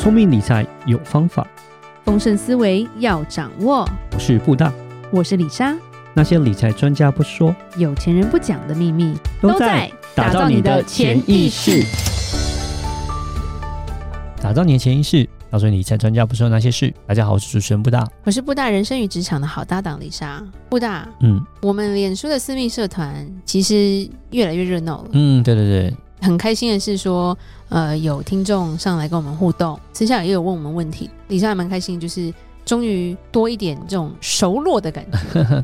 聪明理财有方法，丰盛思维要掌握。我是布大，我是李莎。那些理财专家不说，有钱人不讲的秘密，都在打造你的潜意识。打造你的潜意识，告诉你理财专家不说那些事。大家好，我是主持人布大，我是布大人生与职场的好搭档李莎。布大，我们脸书的私密社团其实越来越热闹了。对对对。很开心的是说，有听众上来跟我们互动，私下也有问我们问题，李莎还蛮开心，就是终于多一点这种熟络的感觉。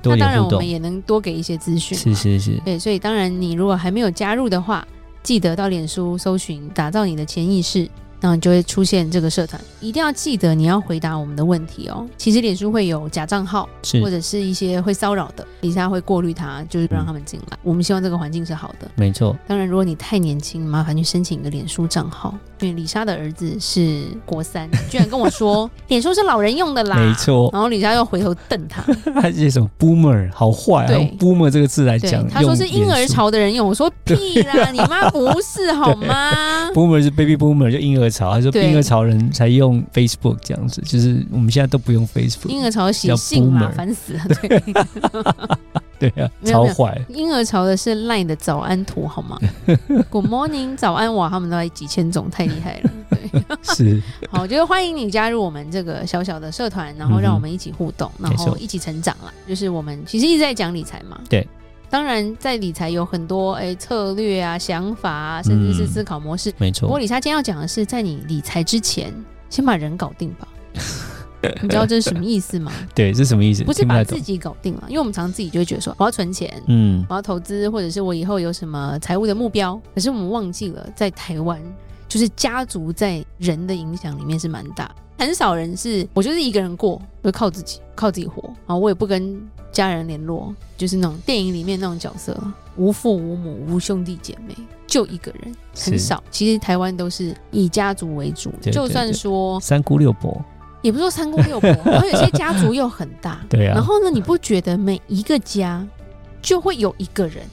那当然我们也能多给一些资讯。是是是。对，所以当然你如果还没有加入的话，记得到脸书搜寻打造你的潜意识，然后你就会出现这个社团。一定要记得你要回答我们的问题哦。其实脸书会有假账号，或者是一些会骚扰的，李莎会过滤它，就是不让他们进来。我们希望这个环境是好的，没错。当然如果你太年轻，麻烦去申请一个脸书账号，因为李莎的儿子是国三，居然跟我说脸书是老人用的啦，没错。然后李莎又回头瞪他，他是什么 boomer， 好坏啊，用 boomer 这个字来讲，他说是婴儿潮的人用。我说屁啦，你妈不是好吗？ boomer 是 baby boomer， 就婴儿潮，还是婴儿潮人才用 Facebook 这样子，就是我们现在都不用 Facebook， 婴儿潮写信嘛，烦死了。对对啊，超坏。婴儿潮的是 LINE 的早安图好吗？ Good morning， 早安哇，他们都在几千种，太厉害了。对，是。好，就是欢迎你加入我们这个小小的社团，然后让我们一起互动，然后一起成长啦。就是我们其实一直在讲理财嘛，对。当然在理财有很多策略啊、想法啊，甚至是思考模式，没错。不过李莎今天要讲的是，在你理财之前先把人搞定吧。你知道这是什么意思吗？对，这是什么意思？不是把自己搞定了，因为我们常常自己就会觉得说我要存钱，我要投资，或者是我以后有什么财务的目标。可是我们忘记了，在台湾就是家族在人的影响里面是蛮大的，很少人是我就是一个人过，我就靠自己，靠自己活，然后我也不跟家人联络，就是那种电影里面那种角色，无父无母无兄弟姐妹，就一个人，很少。其实台湾都是以家族为主，对对对，就算说三姑六婆，也不说三姑六婆，然后有些家族又很大，对啊。然后呢，你不觉得每一个家就会有一个人，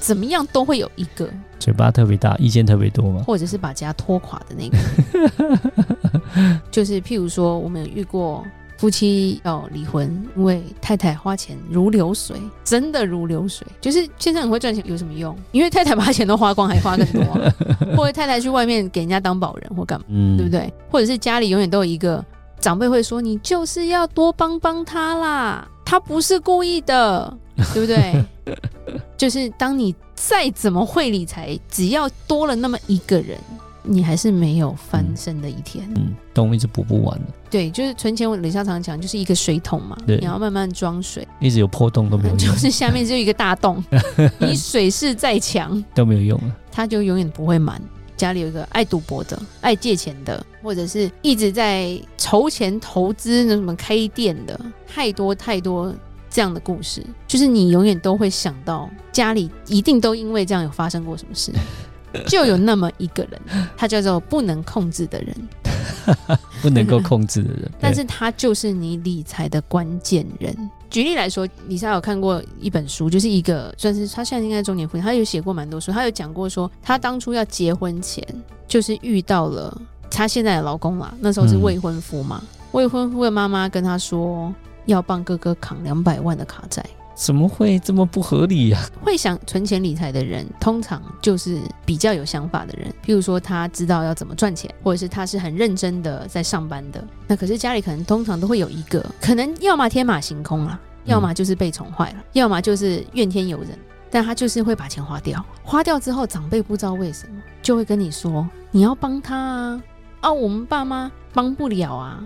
怎么样都会有一个嘴巴特别大，意见特别多吗？或者是把家拖垮的那个。就是譬如说我们有遇过夫妻要离婚，因为太太花钱如流水，真的如流水。就是先生很会赚钱有什么用？因为太太把钱都花光，还花更多啊。或者太太去外面给人家当保人或干嘛，对不对？或者是家里永远都有一个长辈会说，你就是要多帮帮他啦，他不是故意的，对不对？就是当你再怎么会理财，只要多了那么一个人，你还是没有翻身的一天。洞一直补不完的。对，就是存钱，我李莎常常讲，就是一个水桶嘛，你要慢慢装水，一直有破洞都没有用，就是下面只有一个大洞，你水势再强都没有用了，它就永远不会满。家里有一个爱赌博的，爱借钱的，或者是一直在筹钱投资什么开店的，太多太多这样的故事，就是你永远都会想到家里一定都因为这样有发生过什么事。就有那么一个人，他叫做不能控制的人。不能够控制的人，但是他就是你理财的关键人。举例来说，李莎有看过一本书，就是一个算是他现在应该中年妇女，他有写过蛮多书，他有讲过说他当初要结婚前就是遇到了他现在的老公啦，那时候是未婚夫嘛，未婚夫的妈妈跟他说要帮哥哥扛200万的卡债。怎么会这么不合理啊？会想存钱理财的人通常就是比较有想法的人，譬如说他知道要怎么赚钱，或者是他是很认真的在上班的。那可是家里可能通常都会有一个，可能要么天马行空啦，要么就是被宠坏了，要么就是怨天尤人，但他就是会把钱花掉。花掉之后，长辈不知道为什么就会跟你说，你要帮他啊，啊我们爸妈帮不了啊。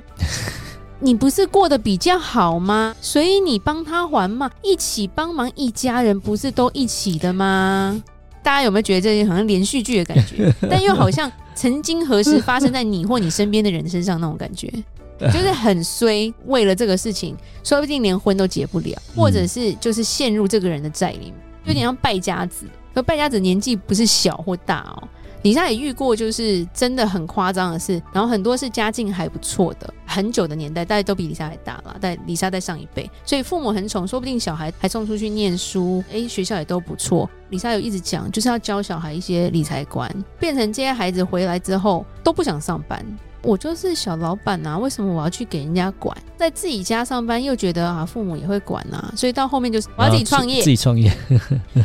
你不是过得比较好吗？所以你帮他还嘛，一起帮忙，一家人不是都一起的吗？大家有没有觉得这好像连续剧的感觉？但又好像曾经何时发生在你或你身边的人身上那种感觉，就是很衰。为了这个事情，说不定连婚都结不了，或者是就是陷入这个人的债里面，有点像败家子。可败家子年纪不是小或大哦。李莎也遇过，就是真的很夸张的事，然后很多是家境还不错的，很久的年代，大家都比李莎还大啦，但李莎在上一辈，所以父母很宠，说不定小孩还送出去念书，学校也都不错，李莎有一直讲，就是要教小孩一些理财观，变成这些孩子回来之后都不想上班。我就是小老板啊，为什么我要去给人家管？在自己家上班又觉得啊，父母也会管啊，所以到后面就是我要自己创业，自己创业，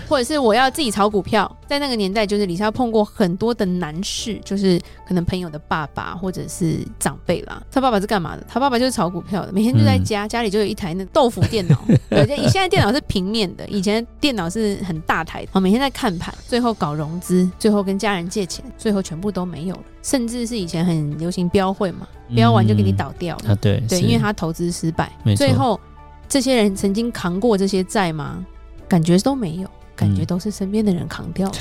或者是我要自己炒股票。在那个年代，就是李莎碰过很多的难事，就是可能朋友的爸爸或者是长辈啦。他爸爸是干嘛的？他爸爸就是炒股票的，每天就在家，家里就有一台那豆腐电脑。现在电脑是平面的，以前电脑是很大台的，每天在看盘，最后搞融资，最后跟家人借钱，最后全部都没有了。甚至是以前很流行标会嘛，标完就给你倒掉了，对，因为他投资失败。最后这些人曾经扛过这些债吗？感觉都没有，感觉都是身边的人扛掉了。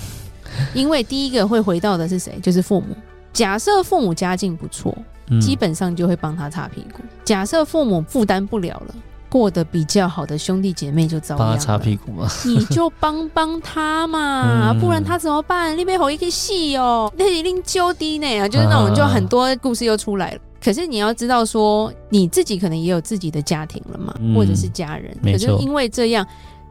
因为第一个会回到的是谁？就是父母。假设父母家境不错，基本上就会帮他擦屁股。假设父母负担不了了，过得比较好的兄弟姐妹就遭殃了，帮他擦屁股嘛，你就帮帮他嘛，不然他怎么办？你被吼一个戏哦，那一定揪低呢啊，就是那种就很多故事又出来了。可是你要知道说，你自己可能也有自己的家庭了嘛，或者是家人，可是因为这样，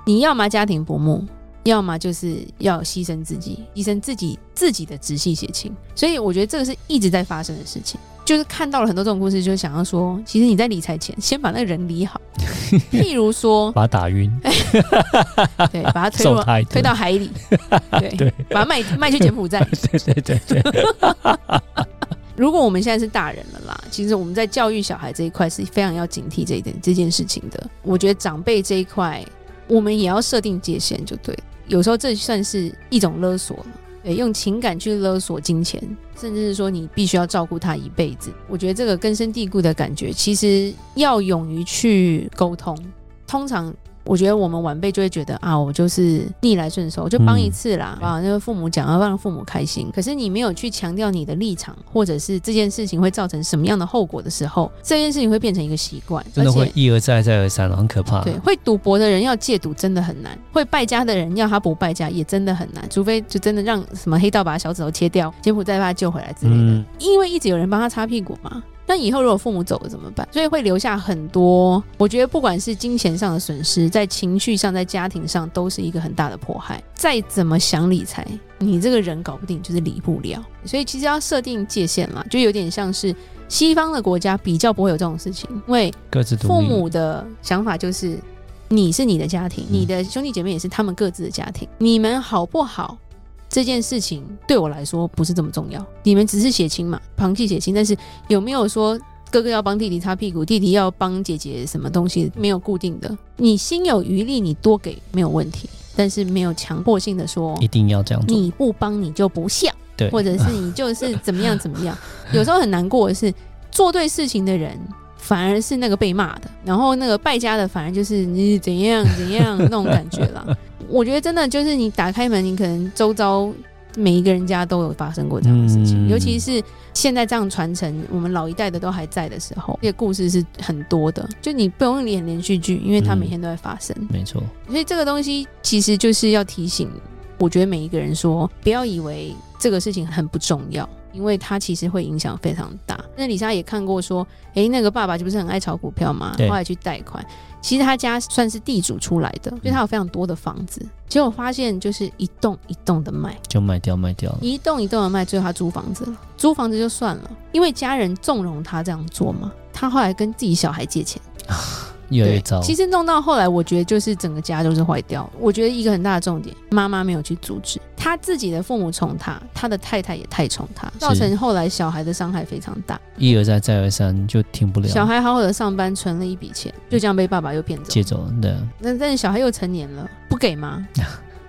你要嘛家庭不睦，要么就是要牺牲自己，牺牲自己的直系血亲。所以我觉得这个是一直在发生的事情，就是看到了很多这种故事，就想要说其实你在理财前先把那个人理好。譬如说把他打晕，对，把他 推到海里， 对，把他 卖去柬埔寨。对如果我们现在是大人了啦，其实我们在教育小孩这一块是非常要警惕这件事情的。我觉得长辈这一块我们也要设定界限就对了，有时候这算是一种勒索了，对，用情感去勒索金钱，甚至是说你必须要照顾他一辈子。我觉得这个根深蒂固的感觉，其实要勇于去沟通。通常我觉得我们晚辈就会觉得啊，我就是逆来顺受，我就帮一次啦，把那个父母讲要让父母开心。可是你没有去强调你的立场，或者是这件事情会造成什么样的后果的时候，这件事情会变成一个习惯，真的会一而再再而三，很可怕。对，会赌博的人要戒赌真的很难，会败家的人要他不败家也真的很难，除非就真的让什么黑道把他小指头切掉，柬埔寨把他救回来之类的。因为一直有人帮他擦屁股嘛。那以后如果父母走了怎么办？所以会留下很多，我觉得不管是金钱上的损失，在情绪上，在家庭上，都是一个很大的迫害。再怎么想理财，你这个人搞不定，就是理不了。所以其实要设定界限啦，就有点像是西方的国家比较不会有这种事情，因为父母的想法就是你是你的家庭，你的兄弟姐妹也是他们各自的家庭，你们好不好这件事情对我来说不是这么重要，你们只是血亲嘛，旁系血亲，但是有没有说哥哥要帮弟弟擦屁股，弟弟要帮姐姐什么东西，没有固定的，你心有余力你多给没有问题，但是没有强迫性的说一定要这样做，你不帮你就不孝，对，或者是你就是怎么样怎么样。有时候很难过的是，做对事情的人反而是那个被骂的，然后那个败家的反而就是你怎样怎样那种感觉啦。我觉得真的就是你打开门，你可能周遭每一个人家都有发生过这样的事情，尤其是现在这样传承，我们老一代的都还在的时候，这些故事是很多的，就你不用演连续剧，因为它每天都在发生，没错。所以这个东西其实就是要提醒，我觉得每一个人说，不要以为这个事情很不重要，因为它其实会影响非常大。那李莎也看过说，那个爸爸就不是很爱炒股票嘛，后来去贷款，其实他家算是地主出来的，所以他有非常多的房子，结果发现就是一栋一栋的卖，就卖掉了，一栋一栋的卖，最后他租房子了，租房子就算了，因为家人纵容他这样做嘛，他后来跟自己小孩借钱，越来越糟。其实弄到后来，我觉得就是整个家都是坏掉了。我觉得一个很大的重点，妈妈没有去阻止，她自己的父母宠她，她的太太也太宠她，造成后来小孩的伤害非常大，一而再再而三就停不了。小孩好好的上班存了一笔钱，就这样被爸爸又骗走，借走了。对，但是小孩又成年了，不给吗？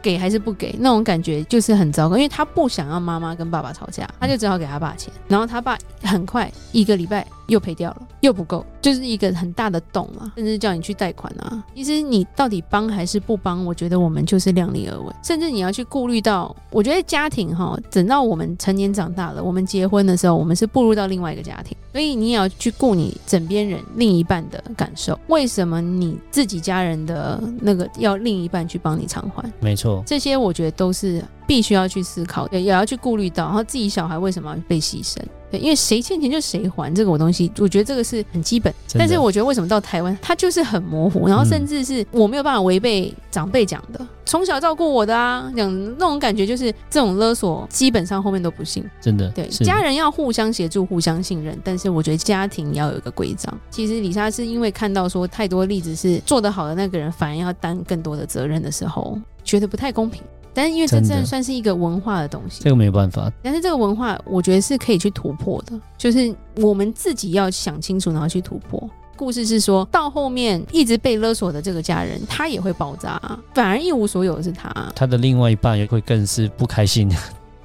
给还是不给，那种感觉就是很糟糕，因为他不想要妈妈跟爸爸吵架，他就只好给他爸钱，然后他爸很快一个礼拜又赔掉了，又不够，就是一个很大的洞啊，甚至叫你去贷款啊。其实你到底帮还是不帮，我觉得我们就是量力而为，甚至你要去顾虑到，我觉得家庭等到我们成年长大了，我们结婚的时候，我们是步入到另外一个家庭，所以你也要去顾你枕边人另一半的感受，为什么你自己家人的那个要另一半去帮你偿还，没错，这些我觉得都是必须要去思考，也要去顾虑到，然后自己小孩为什么要被牺牲。对，因为谁欠钱就谁还，这个东西我觉得这个是很基本，但是我觉得为什么到台湾它就是很模糊，然后甚至是我没有办法违背长辈讲的，从小照顾我的啊，讲那种感觉，就是这种勒索基本上后面都不信，真的。对，家人要互相协助互相信任，但是我觉得家庭要有一个规章。其实李莎是因为看到说太多例子是做得好的那个人反而要担更多的责任的时候，觉得不太公平，但是因为这真的算是一个文化的东西，这个没有办法，但是这个文化我觉得是可以去突破的，就是我们自己要想清楚然后去突破。故事是说到后面一直被勒索的这个家人他也会爆炸，反而一无所有的是他的另外一半也会更是不开心。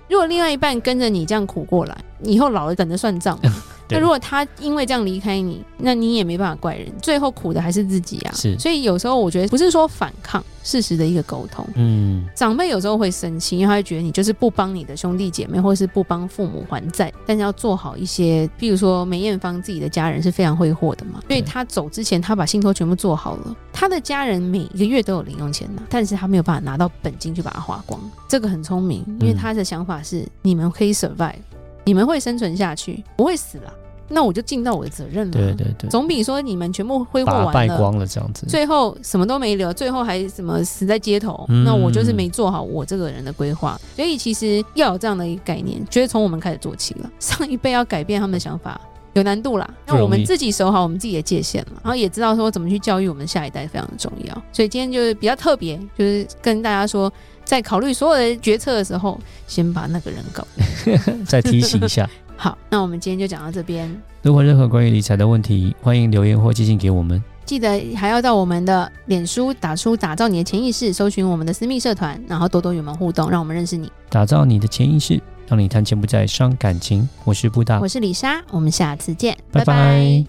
如果另外一半跟着你这样苦过来，以后老了等着算账那如果他因为这样离开你，那你也没办法怪人，最后苦的还是自己啊。是，所以有时候我觉得不是说反抗，事实的一个沟通。嗯，长辈有时候会生气，因为他会觉得你就是不帮你的兄弟姐妹，或是不帮父母还债，但是要做好一些，比如说梅艳芳自己的家人是非常会货的嘛，所以他走之前他把信托全部做好了，他的家人每一个月都有零用钱拿，但是他没有办法拿到本金去把它花光，这个很聪明，因为他的想法是你们可以 survive，你们会生存下去，不会死啦，那我就尽到我的责任了。对对对，总比说你们全部挥霍完了，打败光了这样子，最后什么都没留，最后还什么死在街头，那我就是没做好我这个人的规划。所以其实要有这样的一个概念，觉得从我们开始做起了。上一辈要改变他们的想法有难度啦，那我们自己守好我们自己的界限了，然后也知道说怎么去教育我们下一代非常重要。所以今天就是比较特别，就是跟大家说，在考虑所有的决策的时候，先把那个人搞再提醒一下。好，那我们今天就讲到这边。如果任何关于理财的问题，欢迎留言或寄信给我们，记得还要到我们的脸书打出打造你的潜意识，搜寻我们的私密社团，然后多多与我们互动，让我们认识你，打造你的潜意识，让你谈钱不再伤感情。我是布大，我是李莎，我们下次见，拜拜。